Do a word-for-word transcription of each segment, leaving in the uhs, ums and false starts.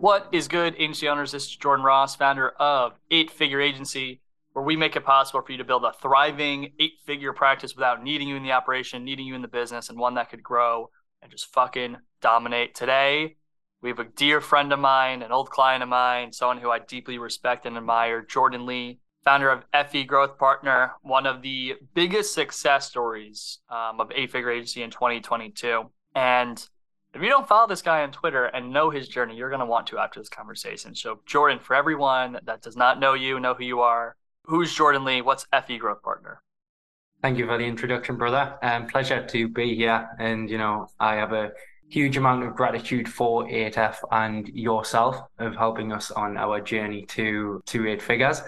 What is good, agency owners? This is Jordan Ross, founder of eight Figure Agency, where we make it possible for you to build a thriving eight-figure practice without needing you in the operation, needing you in the business, and one that could grow and just fucking dominate. Today, we have a dear friend of mine, an old client of mine, someone who I deeply respect and admire, Jordan Lee, founder of F E Growth Partner, one of the biggest success stories um, of eight Figure Agency in twenty twenty-two. And if you don't follow this guy on Twitter and know his journey, you're going to want to after this conversation. So Jordan, for everyone that does not know you, know who you are, who's Jordan Lee? What's F E Growth Partner? Thank you for the introduction, brother. Um, pleasure to be here. And, you know, I have a huge amount of gratitude for A D F and yourself of helping us on our journey to, to eight figures.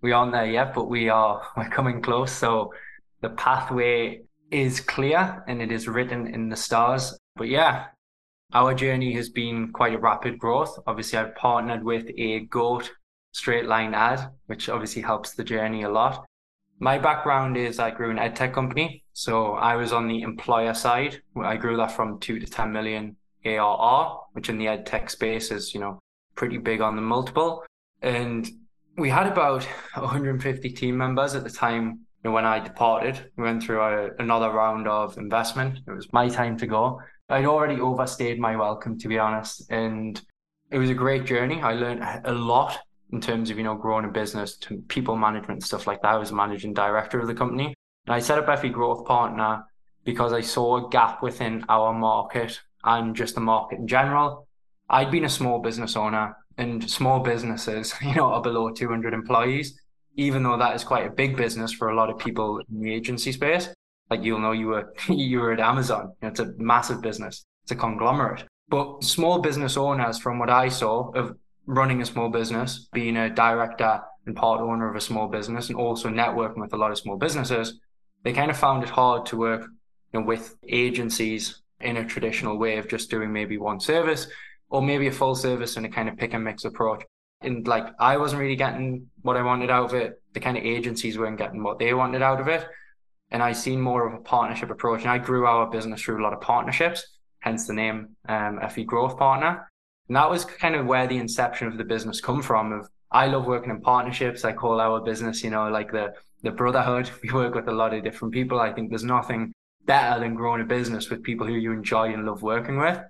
We aren't there yet, but we are, we're coming close. So the pathway is clear and it is written in the stars. But yeah. Our journey has been quite a rapid growth. Obviously, I've partnered with a goat straight line ad, which obviously helps the journey a lot. My background is I grew an ed tech company. So I was on the employer side. I grew that from two to ten million A R R, which in the ed tech space is, you know, pretty big on the multiple. And we had about one hundred fifty team members at the time. You know, when I departed, we went through a, another round of investment. It was my time to go. I'd already overstayed my welcome, to be honest, and it was a great journey. I learned a lot in terms of, you know, growing a business, to people management, stuff like that. I was managing director of the company, and I set up F E Growth Partner because I saw a gap within our market and just the market in general. I'd been a small business owner, and small businesses, you know, are below two hundred employees, even though that is quite a big business for a lot of people in the agency space. Like, you'll know, you were you were at Amazon. You know, it's a massive business. It's a conglomerate. But small business owners, from what I saw of running a small business, being a director and part owner of a small business, and also networking with a lot of small businesses, they kind of found it hard to work, you know, with agencies in a traditional way of just doing maybe one service or maybe a full service and a kind of pick and mix approach. And like, I wasn't really getting what I wanted out of it. The kind of agencies weren't getting what they wanted out of it. And I seen more of a partnership approach. And I grew our business through a lot of partnerships, hence the name um, F E Growth Partner. And that was kind of where the inception of the business come from. Of I love working in partnerships. I call our business, you know, like the, the brotherhood. We work with a lot of different people. I think there's nothing better than growing a business with people who you enjoy and love working with.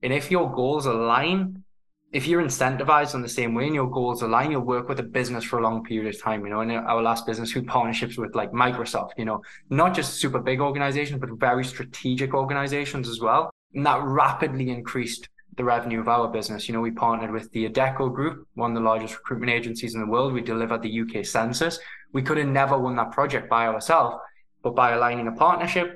And if your goals align, if you're incentivized in the same way and your goals align, you'll work with a business for a long period of time. You know, in our last business, we partnerships with like Microsoft, you know, not just super big organizations, but very strategic organizations as well. And that rapidly increased the revenue of our business. You know, we partnered with the Adecco Group, one of the largest recruitment agencies in the world. We delivered the U K census. We could have never won that project by ourselves, but by aligning a partnership,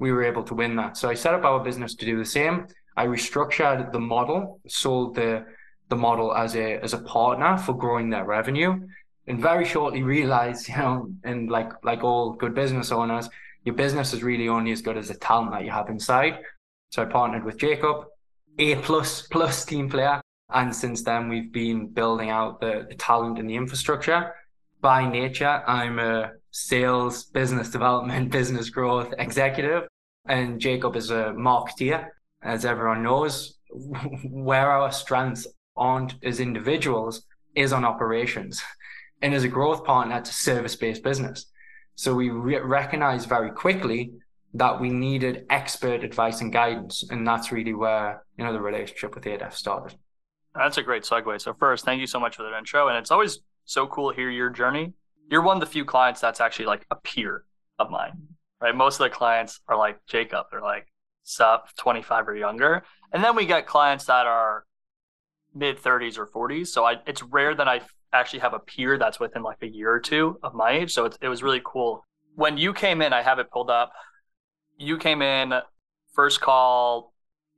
we were able to win that. So I set up our business to do the same. I restructured the model, sold the the model as a as a partner for growing their revenue, and very shortly realized, you know, and like like all good business owners, your business is really only as good as the talent that you have inside. So I partnered with Jacob, A plus plus team player, and since then we've been building out the, the talent and the infrastructure. By nature, I'm a sales, business development, business growth executive, and Jacob is a marketeer. As everyone knows, where our strengths aren't as individuals is on operations, and as a growth partner, it's a service-based business. So we re- recognized very quickly that we needed expert advice and guidance, and that's really where, you know, the relationship with A D F started. That's a great segue. So first, thank you so much for that intro, and it's always so cool to hear your journey. You're one of the few clients that's actually like a peer of mine, right? Most of the clients are like Jacob. They're like, sub twenty-five or younger, and then we got clients that are mid thirties or forties. So I, it's rare that I actually have a peer that's within like a year or two of my age. So it, it was really cool when you came in. I have it pulled up. You came in first call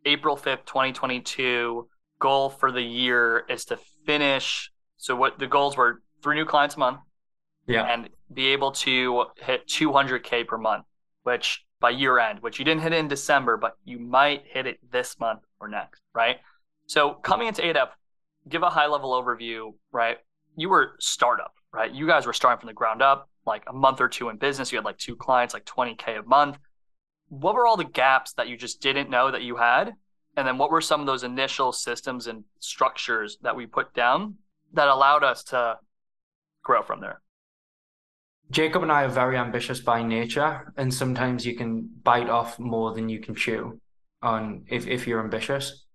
April fifth, twenty twenty-two. Goal for the year is to finish. So what the goals were: three new clients a month, yeah, and be able to hit two hundred K per month, which by year end, which you didn't hit in December, but you might hit it this month or next, right? So coming into A D F, give a high level overview, right? You were startup, right? You guys were starting from the ground up, like a month or two in business. You had like two clients, like twenty K a month. What were all the gaps that you just didn't know that you had? And then what were some of those initial systems and structures that we put down that allowed us to grow from there? Jacob and I are very ambitious by nature, and sometimes you can bite off more than you can chew on if, if you're ambitious.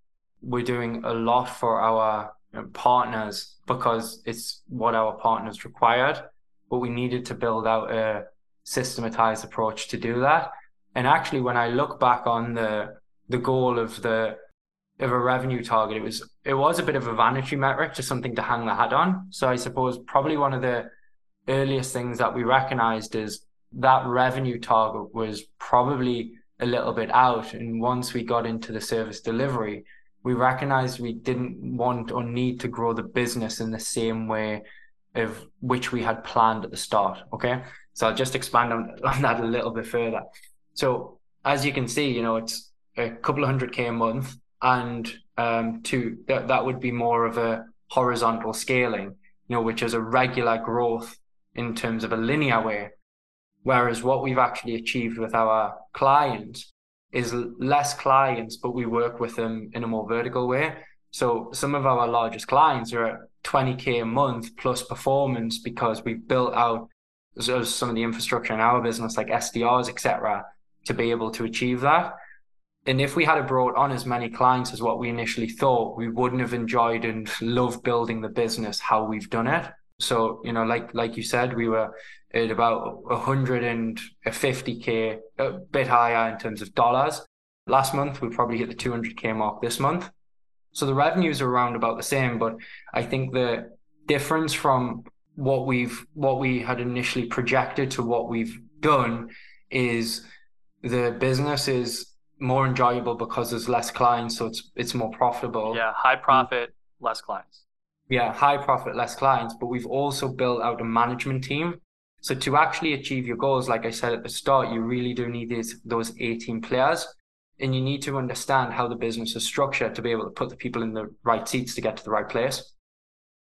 We're doing a lot for our partners because it's what our partners required, but we needed to build out a systematized approach to do that. And actually, when I look back on the the goal of the of a revenue target, it was it was a bit of a vanity metric, just something to hang the hat on. So I suppose probably one of the earliest things that we recognized is that revenue target was probably a little bit out. And once we got into the service delivery, we recognized we didn't want or need to grow the business in the same way of which we had planned at the start. Okay. So I'll just expand on, on that a little bit further. So as you can see, you know, it's a couple of hundred K a month, and um, to that, that would be more of a horizontal scaling, you know, which is a regular growth in terms of a linear way. Whereas what we've actually achieved with our clients is less clients, but we work with them in a more vertical way. So some of our largest clients are at twenty K a month plus performance because we built out some of the infrastructure in our business, like S D Rs, et cetera, to be able to achieve that. And if we had brought on as many clients as what we initially thought, we wouldn't have enjoyed and loved building the business how we've done it. So, you know, like like you said, we were at about one hundred fifty K, a bit higher in terms of dollars. Last month, we probably hit the two hundred K mark this month. So the revenues are around about the same, but I think the difference from what we've what we had initially projected to what we've done is the business is more enjoyable because there's less clients, so it's it's more profitable. Yeah, high profit, less clients. Yeah, high profit, less clients, but we've also built out a management team. So to actually achieve your goals, like I said at the start, you really do need these, those eighteen players, and you need to understand how the business is structured to be able to put the people in the right seats to get to the right place.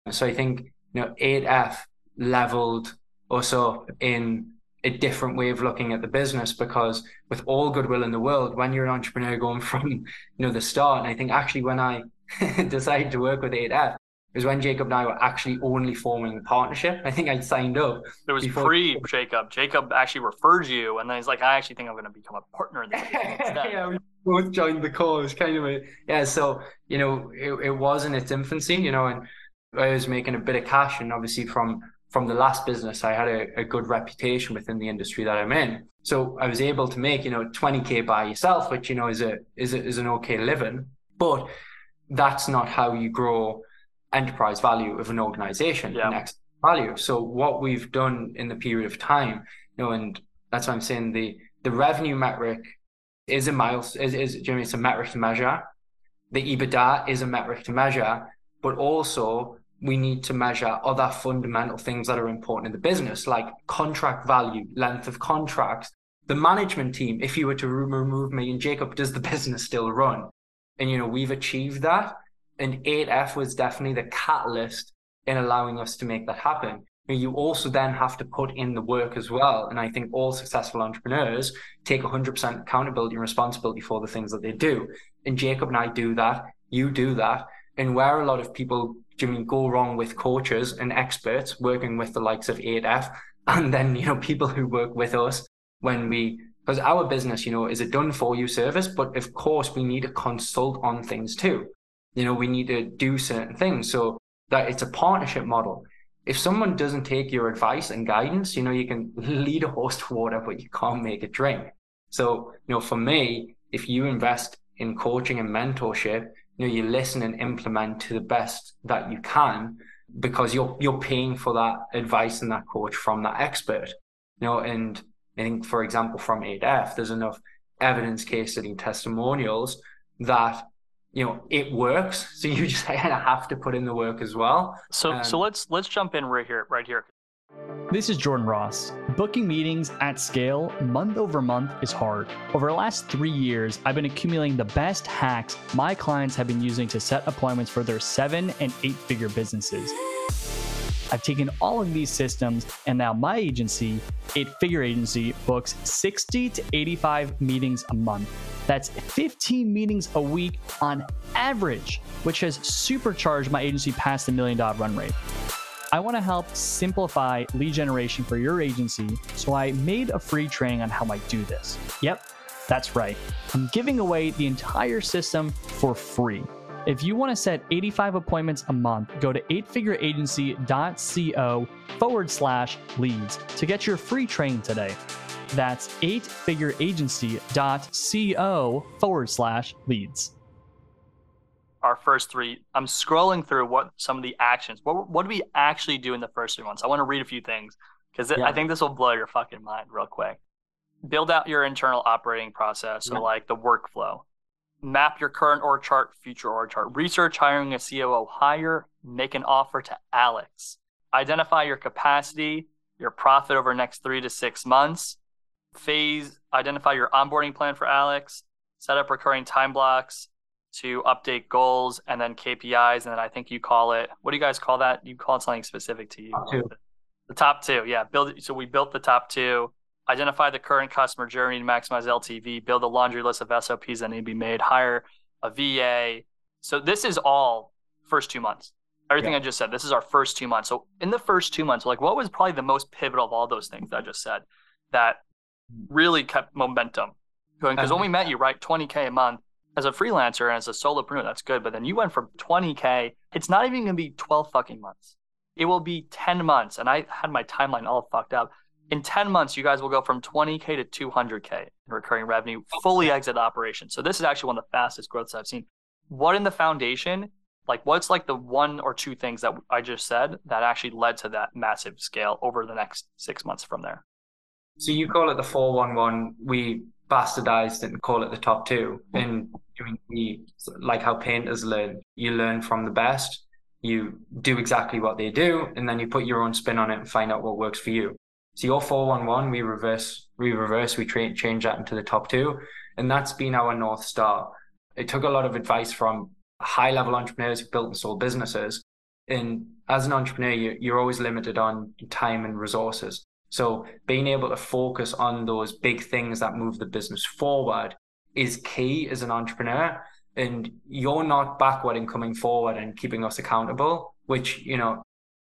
So I think, you know, eight F leveled us up in a different way of looking at the business, because with all goodwill in the world, when you're an entrepreneur going from, you know, the start, and I think actually when I decided to work with eight F, it was when Jacob and I were actually only forming the partnership. I think I'd signed up. It was pre-Jacob. Jacob actually referred you, and then he's like, I actually think I'm going to become a partner in this business. Yeah, we both joined the call. It was kind of a, yeah, so, you know, it, it was in its infancy, you know, and I was making a bit of cash. And obviously from, from the last business, I had a, a good reputation within the industry that I'm in. So I was able to make, you know, twenty K by yourself, which, you know, is a is a, is an okay living. But that's not how you grow enterprise value of an organization, yeah. And exit value. So what we've done in the period of time, you know, and that's why I'm saying the the revenue metric is a milestone, is, is Jimmy, it's a metric to measure. The EBITDA is a metric to measure, but also we need to measure other fundamental things that are important in the business, like contract value, length of contracts, the management team. If you were to remove me and Jacob, does the business still run? And, you know, we've achieved that. And eight F was definitely the catalyst in allowing us to make that happen. You also then have to put in the work as well. And I think all successful entrepreneurs take one hundred percent accountability and responsibility for the things that they do. And Jacob and I do that. You do that. And where a lot of people, Jimmy, go wrong with coaches and experts working with the likes of eight F, and then, you know, people who work with us when we... Because our business, you know, is a done-for-you service. But of course, we need to consult on things too. You know, we need to do certain things so that it's a partnership model. If someone doesn't take your advice and guidance, you know, you can lead a horse to water, but you can't make it drink. So, you know, for me, if you invest in coaching and mentorship, you know, you listen and implement to the best that you can, because you're, you're paying for that advice and that coach from that expert, you know. And I think, for example, from eight F, there's enough evidence, case study, and testimonials that, you know, it works. So you just kind of have to put in the work as well. So um, so let's let's jump in right here, right here. This is Jordan Ross. Booking meetings at scale month over month is hard. Over the last three years, I've been accumulating the best hacks my clients have been using to set appointments for their seven and eight figure businesses. I've taken all of these systems and now my agency, eight Figure Agency, books sixty to eighty-five meetings a month. That's fifteen meetings a week on average, which has supercharged my agency past the million dollar run rate. I want to help simplify lead generation for your agency, so I made a free training on how I do this. Yep, that's right. I'm giving away the entire system for free. If you want to set eighty-five appointments a month, go to eight figure agency dot co forward slash leads to get your free training today. That's eight figure agency dot co forward slash leads. Our first three, I'm scrolling through what some of the actions, what what do we actually do in the first three months? I want to read a few things because yeah. I think this will blow your fucking mind real quick. Build out your internal operating process, yeah. or like the workflow. Map your current org chart, future org chart. Research hiring a C O O hire. Make an offer to Alex. Identify your capacity, your profit over the next three to six months. Phase, identify your onboarding plan for Alex. Set up recurring time blocks to update goals and then K P Is. And then I think you call it, what do you guys call that? You call it something specific to you. Top two. The top two, yeah. Build. So we built the top two, identify the current customer journey to maximize L T V, build a laundry list of S O Ps that need to be made, hire a V A. So this is all first two months. Everything yeah. I just said, this is our first two months. So in the first two months, like what was probably the most pivotal of all those things that I just said that really kept momentum going? Because when we met you, right, twenty K a month, as a freelancer and as a solopreneur, that's good. But then you went from twenty K, it's not even going to be twelve fucking months. It will be ten months. And I had my timeline all fucked up. In ten months, you guys will go from twenty K to two hundred K in recurring revenue, fully exit operation. So this is actually one of the fastest growths I've seen. What in the foundation, like what's like the one or two things that I just said that actually led to that massive scale over the next six months from there? So you call it the four one one. We bastardized it and call it the top two. And I mean, we, like how painters learn, you learn from the best, you do exactly what they do, and then you put your own spin on it and find out what works for you. So your four one one, we reverse, we reverse, we tra- change that into the top two. And that's been our North Star. It took a lot of advice from high-level entrepreneurs who built and sold businesses. And as an entrepreneur, you, you're always limited on time and resources. So being able to focus on those big things that move the business forward is key as an entrepreneur, and you're not backward in coming forward and keeping us accountable, which, you know,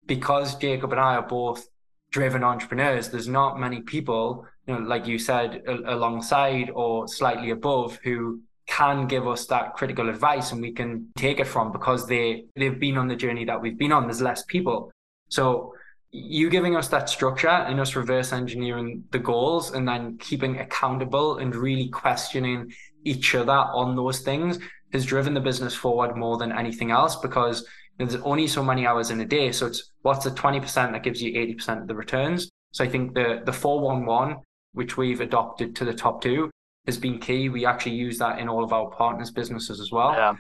because Jacob and I are both driven entrepreneurs, there's not many people, you know, like you said, a- alongside or slightly above who can give us that critical advice and we can take it from, because they, they've been on the journey that we've been on. There's less people. So you giving us that structure and us reverse engineering the goals and then keeping accountable and really questioning each other on those things has driven the business forward more than anything else, because there's only so many hours in a day. So it's what's the twenty percent that gives you eighty percent of the returns. So I think the the four one one, which we've adopted to the top two, has been key. We actually use that in all of our partners' businesses as well. Yeah,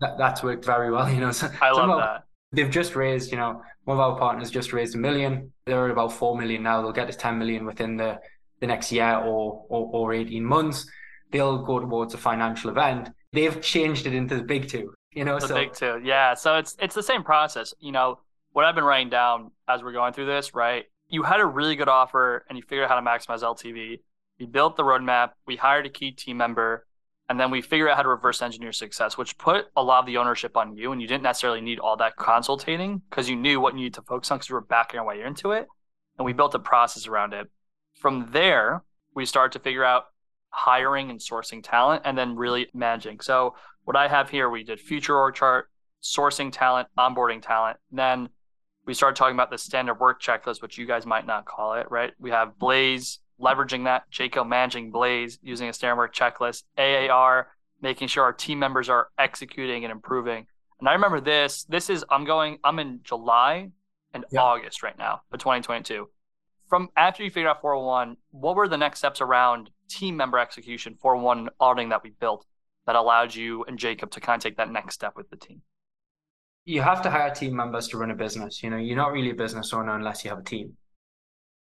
that, that's worked very well. You know, so, I love so that. They've just raised, you know, one of our partners just raised a million. They're at about four million now. They'll get to ten million within the, the next year or, or or eighteen months. They'll go towards a financial event. They've changed it into the big two, you know. The so. big two, yeah. So it's it's the same process. You know, what I've been writing down as we're going through this, right? You had a really good offer and you figured out how to maximize L T V. We built the roadmap. We hired a key team member. And then we figure out how to reverse engineer success, which put a lot of the ownership on you. And you didn't necessarily need all that consultating because you knew what you needed to focus on because you were backing our way into it. And we built a process around it. From there, we started to figure out hiring and sourcing talent and then really managing. So what I have here, we did future org chart, sourcing talent, onboarding talent. Then we started talking about the standard work checklist, which you guys might not call it, right? We have Blaze, leveraging that, Jacob managing Blaze, using a standard work checklist, A A R, making sure our team members are executing and improving. And I remember this, this is, I'm going, I'm in July and yeah. August right now for twenty twenty-two. From after you figured out four oh one, what were the next steps around team member execution, four oh one auditing that we built? that allowed you and Jacob to kind of take that next step with the team? You have to hire team members to run a business. You know, you're not really a business owner unless you have a team.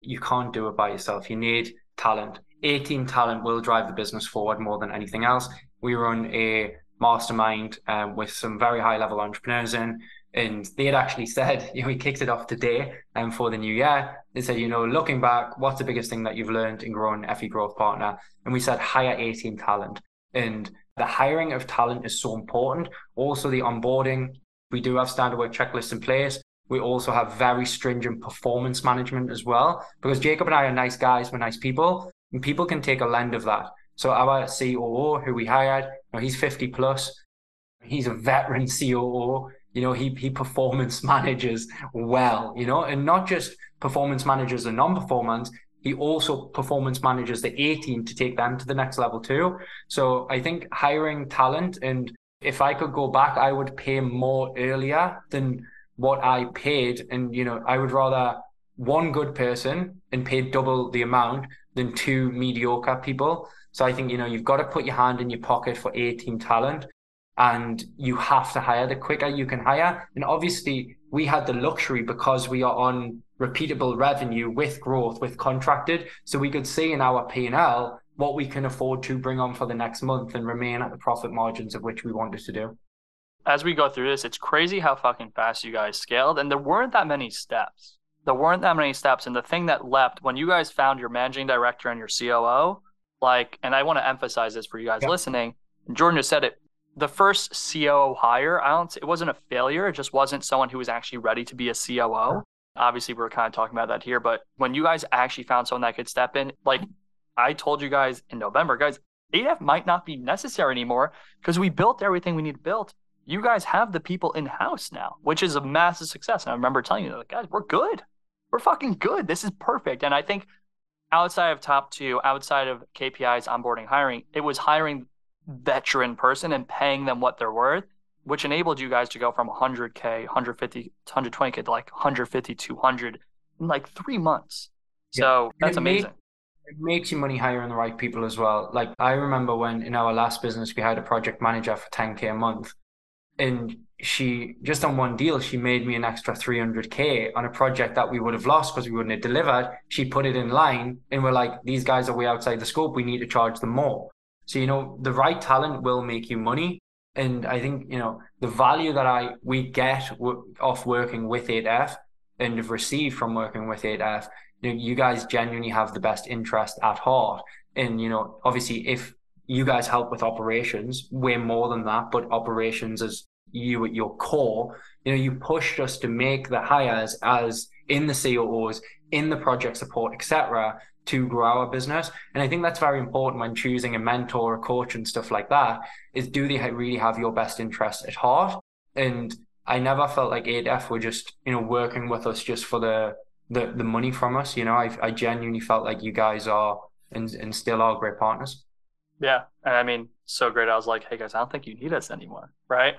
You can't do it by yourself. You need talent. A-team talent will drive the business forward more than anything else. We run a mastermind um, with some very high-level entrepreneurs in, and they had actually said, you know, we kicked it off today and um, for the new year. They said, you know, looking back, what's the biggest thing that you've learned in growing F E Growth Partner? And we said, hire A-team talent. And the hiring of talent is so important. Also, the onboarding. We do have standard work checklists in place. We also have very stringent performance management as well, because Jacob and I are nice guys, we're nice people, and people can take a lend of that. So our C O O, who we hired, you know, he's fifty plus, he's a veteran C O O, you know, he, he performance manages well, you know, and not just performance manages the non-performance, he also performance manages the A team to take them to the next level too. So I think hiring talent, and if I could go back, I would pay more earlier than what I paid. And, you know, I would rather one good person and pay double the amount than two mediocre people. So I think, you know, you've got to put your hand in your pocket for A-team talent, and you have to hire. The quicker you can hire. And obviously we had the luxury because we are on repeatable revenue with growth, with contracted. So we could see in our P and L what we can afford to bring on for the next month and remain at the profit margins of which we wanted to do. As we go through this, it's crazy how fucking fast you guys scaled. And there weren't that many steps. There weren't that many steps. And the thing that left when you guys found your managing director and your C O O, like, and I want to emphasize this for you guys yeah. listening, and Jordan just said it, the first C O O hire, I don't, it wasn't a failure. It just wasn't someone who was actually ready to be a C O O. Yeah. Obviously, we're kind of talking about that here, but when you guys actually found someone that could step in, like I told you guys in November, guys, A D F might not be necessary anymore because we built everything we need to build. You guys have the people in-house now, which is a massive success. And I remember telling you, like, guys, we're good. We're fucking good. This is perfect. And I think outside of top two, outside of K P Is, onboarding, hiring, it was hiring veteran person and paying them what they're worth, which enabled you guys to go from one hundred K, one hundred fifty, one hundred twenty K to like one hundred fifty, two hundred in like three months. Yeah. So that's amazing. It makes you money hiring the right people as well. Like I remember when in our last business, we hired a project manager for ten K a month. And she, just on one deal, she made me an extra three hundred K on a project that we would have lost because we wouldn't have delivered. She put it in line and we're like, these guys are way outside the scope. We need to charge them more. So, you know, the right talent will make you money. And I think, you know, the value that I we get w- off working with eight F and have received from working with eight F, you know, you guys genuinely have the best interest at heart. And, you know, obviously if you guys help with operations, way more than that, but operations is you at your core. You know, you pushed us to make the hires as in the C O Os, in the project support, et cetera, to grow our business. And I think that's very important when choosing a mentor, a coach and stuff like that, is do they really have your best interest at heart? And I never felt like eight F were just, you know, working with us just for the the, the money from us. You know, I, I genuinely felt like you guys are and, and still are great partners. Yeah. And I mean, so great. I was like, hey guys, I don't think you need us anymore. Right.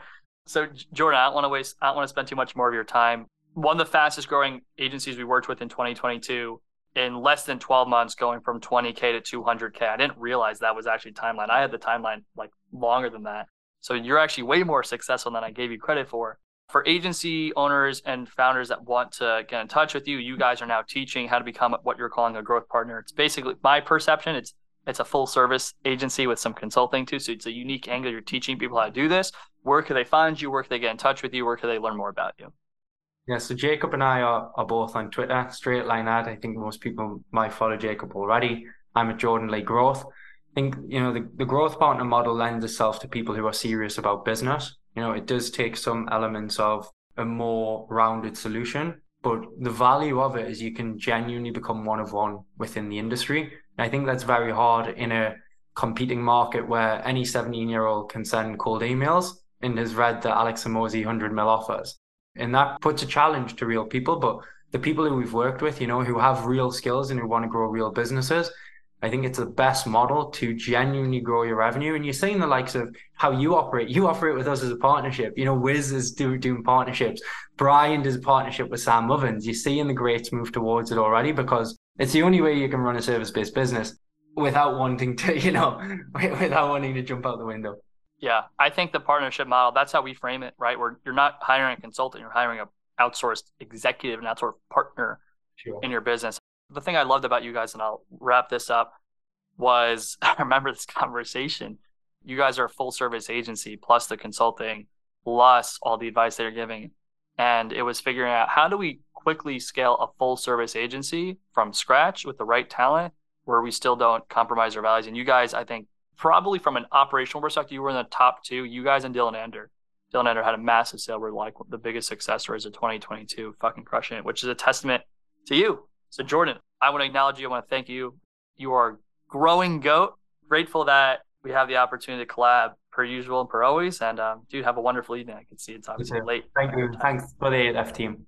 So Jordan, I don't want to waste, I don't want to spend too much more of your time. One of the fastest growing agencies we worked with in twenty twenty-two, in less than twelve months, going from twenty K to two hundred K. I didn't realize that was actually timeline. I had the timeline like longer than that. So you're actually way more successful than I gave you credit for. For agency owners and founders that want to get in touch with you, you guys are now teaching how to become what you're calling a growth partner. It's basically my perception. It's It's a full service agency with some consulting too. So it's a unique angle. You're teaching people how to do this. Where can they find you? Where can they get in touch with you? Where can they learn more about you? Yeah. So Jacob and I are, are both on Twitter, Straight Line Ad. I think most people might follow Jacob already. I'm at Jordan Lee Growth. I think, you know, the, the growth partner model lends itself to people who are serious about business. You know, it does take some elements of a more rounded solution, but the value of it is you can genuinely become one of one within the industry. I think that's very hard in a competing market where any seventeen-year-old can send cold emails and has read the Alex Mosey one hundred mil offers. And that puts a challenge to real people, but the people who we've worked with, you know, who have real skills and who want to grow real businesses, I think it's the best model to genuinely grow your revenue. And you're seeing the likes of how you operate. You operate with us as a partnership. You know, Wiz is do, doing partnerships. Brian does a partnership with Sam Ovens. You're seeing the greats move towards it already because it's the only way you can run a service-based business without wanting to, you know, without wanting to jump out the window. Yeah, I think the partnership model, that's how we frame it, right? Where you're not hiring a consultant, you're hiring an outsourced executive, an outsourced partner sure. in your business. The thing I loved about you guys, and I'll wrap this up, was I remember this conversation. You guys are a full service agency, plus the consulting, plus all the advice they're giving. And it was figuring out, how do we quickly scale a full service agency from scratch with the right talent where we still don't compromise our values? And you guys, I think, probably from an operational perspective, you were in the top two, you guys and Dylan Ander. Dylan Ander had a massive sale. We're like the biggest success stories of twenty twenty-two, fucking crushing it, which is a testament to you. So Jordan, I want to acknowledge you. I want to thank you. You are a growing goat. Grateful that we have the opportunity to collab per usual and per always. And um, dude, have a wonderful evening. I can see it's obviously late. Thank you. Thanks for the A D F team.